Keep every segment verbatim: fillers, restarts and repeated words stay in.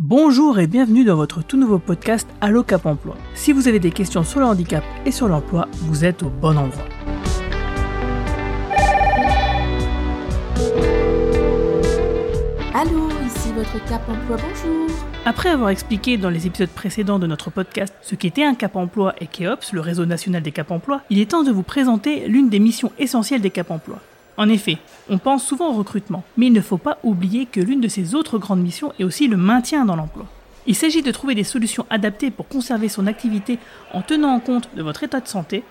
Bonjour et bienvenue dans votre tout nouveau podcast Allo Cap Emploi. Si vous avez des questions sur le handicap et sur l'emploi, vous êtes au bon endroit. Allô, ici votre Cap Emploi, bonjour. Après avoir expliqué dans les épisodes précédents de notre podcast ce qu'était un Cap Emploi et KEOPS, le réseau national des Cap Emploi, il est temps de vous présenter l'une des missions essentielles des Cap Emploi. En effet, on pense souvent au recrutement, mais il ne faut pas oublier que l'une de ses autres grandes missions est aussi le maintien dans l'emploi. Il s'agit de trouver des solutions adaptées pour conserver son activité en tenant en compte de votre état de santé.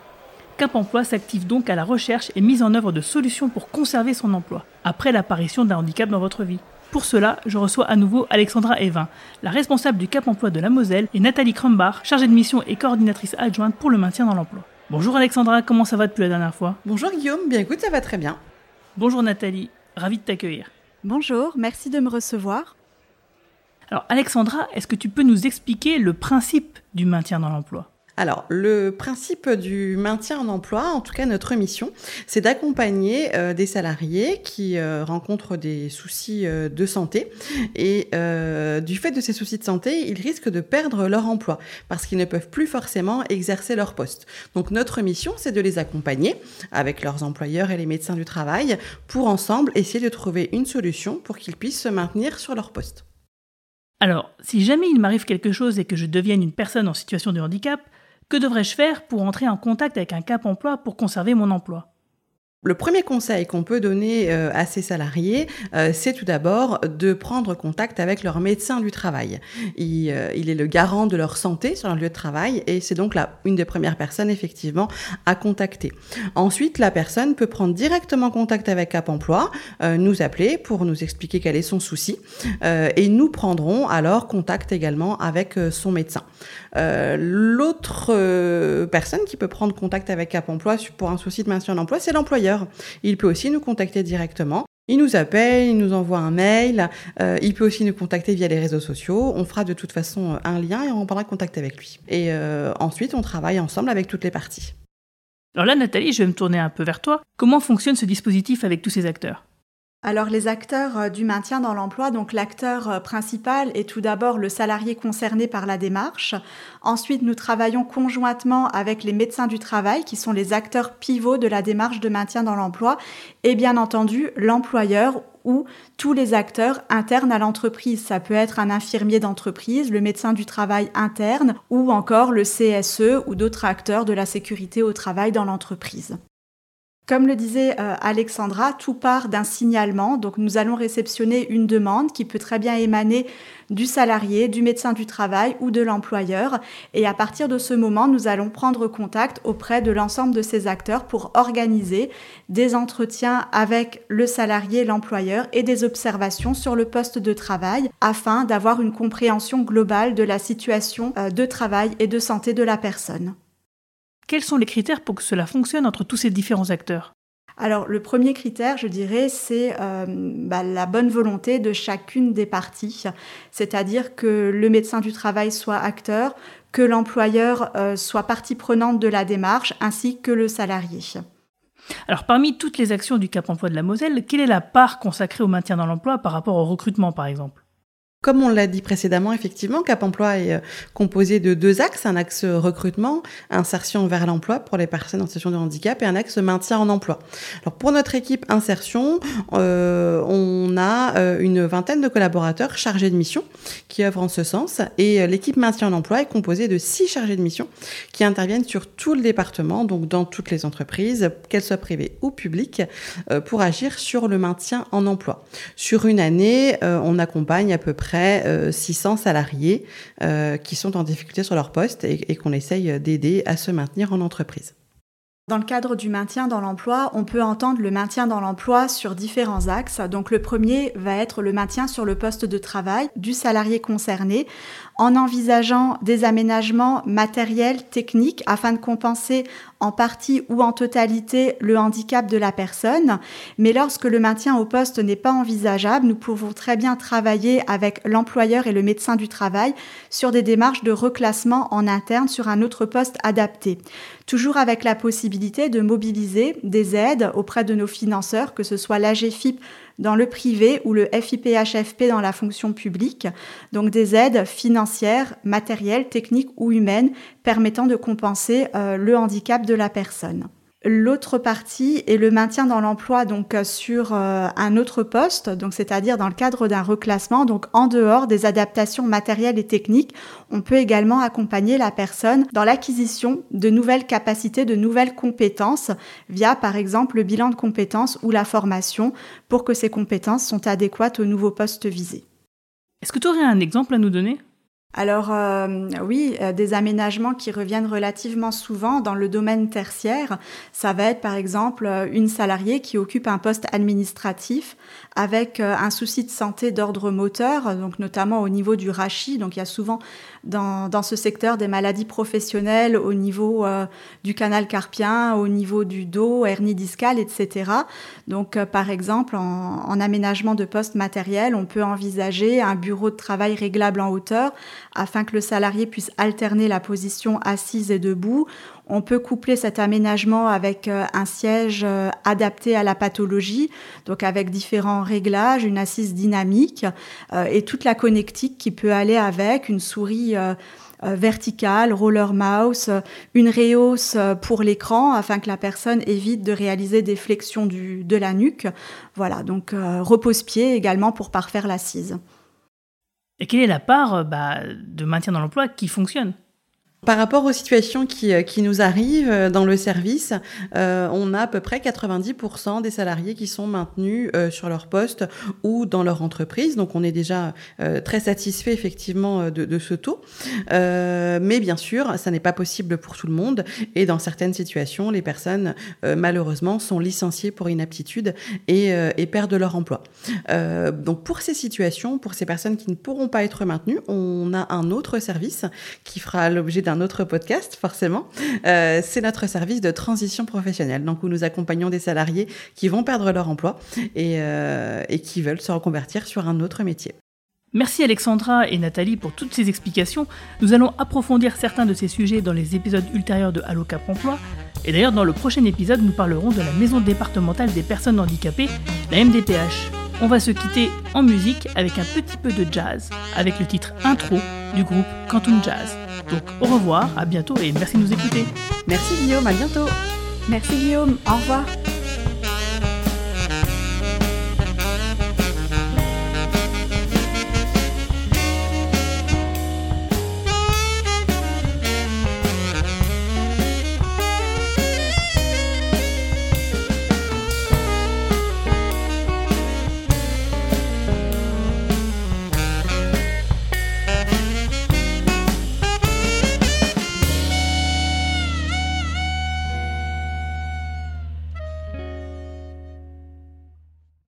Cap Emploi s'active donc à la recherche et mise en œuvre de solutions pour conserver son emploi, après l'apparition d'un handicap dans votre vie. Pour cela, je reçois à nouveau Alexandra Evin, la responsable du Cap Emploi de la Moselle, et Nathalie Crumbard, chargée de mission et coordinatrice adjointe pour le maintien dans l'emploi. Bonjour Alexandra, comment ça va depuis la dernière fois ? Bonjour Guillaume, bien écoute, ça va très bien. Bonjour Nathalie, ravie de t'accueillir. Bonjour, merci de me recevoir. Alors Alexandra, est-ce que tu peux nous expliquer le principe du maintien dans l'emploi ? Alors, le principe du maintien en emploi, en tout cas notre mission, c'est d'accompagner euh, des salariés qui euh, rencontrent des soucis euh, de santé et euh, du fait de ces soucis de santé, ils risquent de perdre leur emploi parce qu'ils ne peuvent plus forcément exercer leur poste. Donc notre mission, c'est de les accompagner avec leurs employeurs et les médecins du travail pour ensemble essayer de trouver une solution pour qu'ils puissent se maintenir sur leur poste. Alors, si jamais il m'arrive quelque chose et que je devienne une personne en situation de handicap, que devrais-je faire pour entrer en contact avec un Cap Emploi pour conserver mon emploi ? Le premier conseil qu'on peut donner à ces salariés, c'est tout d'abord de prendre contact avec leur médecin du travail. Il est le garant de leur santé sur leur lieu de travail et c'est donc là une des premières personnes effectivement à contacter. Ensuite, la personne peut prendre directement contact avec Cap Emploi, nous appeler pour nous expliquer quel est son souci et nous prendrons alors contact également avec son médecin. L'autre personne qui peut prendre contact avec Cap Emploi pour un souci de maintien en emploi, c'est l'employeur. Il peut aussi nous contacter directement. Il nous appelle, il nous envoie un mail, euh, il peut aussi nous contacter via les réseaux sociaux. On fera de toute façon un lien et on prendra contact avec lui. Et euh, ensuite, on travaille ensemble avec toutes les parties. Alors là, Nathalie, je vais me tourner un peu vers toi. Comment fonctionne ce dispositif avec tous ces acteurs ? Alors les acteurs du maintien dans l'emploi, donc l'acteur principal est tout d'abord le salarié concerné par la démarche. Ensuite, nous travaillons conjointement avec les médecins du travail qui sont les acteurs pivots de la démarche de maintien dans l'emploi et bien entendu l'employeur ou tous les acteurs internes à l'entreprise. Ça peut être un infirmier d'entreprise, le médecin du travail interne ou encore le C S E ou d'autres acteurs de la sécurité au travail dans l'entreprise. Comme le disait euh, Alexandra, tout part d'un signalement. Donc, nous allons réceptionner une demande qui peut très bien émaner du salarié, du médecin du travail ou de l'employeur. Et à partir de ce moment, nous allons prendre contact auprès de l'ensemble de ces acteurs pour organiser des entretiens avec le salarié, l'employeur et des observations sur le poste de travail afin d'avoir une compréhension globale de la situation euh, de travail et de santé de la personne. Quels sont les critères pour que cela fonctionne entre tous ces différents acteurs ? Alors, le premier critère, je dirais, c'est euh, bah, la bonne volonté de chacune des parties. C'est-à-dire que le médecin du travail soit acteur, que l'employeur euh, soit partie prenante de la démarche, ainsi que le salarié. Alors, parmi toutes les actions du Cap Emploi de la Moselle, quelle est la part consacrée au maintien dans l'emploi par rapport au recrutement, par exemple ? Comme on l'a dit précédemment, effectivement, Cap Emploi est composé de deux axes, un axe recrutement, insertion vers l'emploi pour les personnes en situation de handicap et un axe maintien en emploi. Alors pour notre équipe insertion, euh, on a une vingtaine de collaborateurs chargés de mission qui œuvrent en ce sens et l'équipe maintien en emploi est composée de six chargés de mission qui interviennent sur tout le département, donc dans toutes les entreprises, qu'elles soient privées ou publiques, euh, pour agir sur le maintien en emploi. Sur une année, euh, on accompagne à peu près six cents salariés euh, qui sont en difficulté sur leur poste et, et qu'on essaye d'aider à se maintenir en entreprise. Dans le cadre du maintien dans l'emploi, on peut entendre le maintien dans l'emploi sur différents axes. Donc le premier va être le maintien sur le poste de travail du salarié concerné en envisageant des aménagements matériels, techniques afin de compenser en partie ou en totalité le handicap de la personne. Mais lorsque le maintien au poste n'est pas envisageable, nous pouvons très bien travailler avec l'employeur et le médecin du travail sur des démarches de reclassement en interne sur un autre poste adapté. Toujours avec la possibilité possibilité de mobiliser des aides auprès de nos financeurs, que ce soit l'A G F I P dans le privé ou le F I P H F P dans la fonction publique, donc des aides financières, matérielles, techniques ou humaines permettant de compenser euh, le handicap de la personne. L'autre partie est le maintien dans l'emploi donc sur euh, un autre poste, donc c'est-à-dire dans le cadre d'un reclassement, donc en dehors des adaptations matérielles et techniques. On peut également accompagner la personne dans l'acquisition de nouvelles capacités, de nouvelles compétences via par exemple le bilan de compétences ou la formation pour que ces compétences sont adéquates au nouveau poste visé. Est-ce que tu aurais un exemple à nous donner ? Alors euh, oui, euh, des aménagements qui reviennent relativement souvent dans le domaine tertiaire, ça va être par exemple une salariée qui occupe un poste administratif avec euh, un souci de santé d'ordre moteur, donc notamment au niveau du rachis. Donc il y a souvent dans, dans ce secteur des maladies professionnelles au niveau euh, du canal carpien, au niveau du dos, hernie discale, et cetera. Donc euh, par exemple en, en aménagement de poste matériel, on peut envisager un bureau de travail réglable en hauteur, afin que le salarié puisse alterner la position assise et debout. On peut coupler cet aménagement avec un siège adapté à la pathologie, donc avec différents réglages, une assise dynamique euh, et toute la connectique qui peut aller avec, une souris euh, verticale, roller mouse, une réhausse pour l'écran afin que la personne évite de réaliser des flexions du, de la nuque. Voilà, donc euh, repose-pied également pour parfaire l'assise. Et quelle est la part bah, de maintien dans l'emploi qui fonctionne ? Par rapport aux situations qui, qui nous arrivent dans le service, euh, on a à peu près quatre-vingt-dix pour cent des salariés qui sont maintenus euh, sur leur poste ou dans leur entreprise. Donc, on est déjà euh, très satisfait effectivement de, de ce taux. Euh, mais bien sûr, ça n'est pas possible pour tout le monde. Et dans certaines situations, les personnes, euh, malheureusement, sont licenciées pour inaptitude et, euh, et perdent leur emploi. Euh, donc, pour ces situations, pour ces personnes qui ne pourront pas être maintenues, on a un autre service qui fera l'objet d'un autre podcast, forcément, euh, c'est notre service de transition professionnelle, donc où nous accompagnons des salariés qui vont perdre leur emploi et, euh, et qui veulent se reconvertir sur un autre métier. Merci Alexandra et Nathalie pour toutes ces explications. Nous allons approfondir certains de ces sujets dans les épisodes ultérieurs de Allo Cap Emploi. Et d'ailleurs, dans le prochain épisode, nous parlerons de la Maison départementale des personnes handicapées, la M D P H. On va se quitter en musique avec un petit peu de jazz, avec le titre Intro du groupe Canton Jazz. Donc au revoir, à bientôt et merci de nous écouter. Merci Guillaume, à bientôt. Merci Guillaume, au revoir.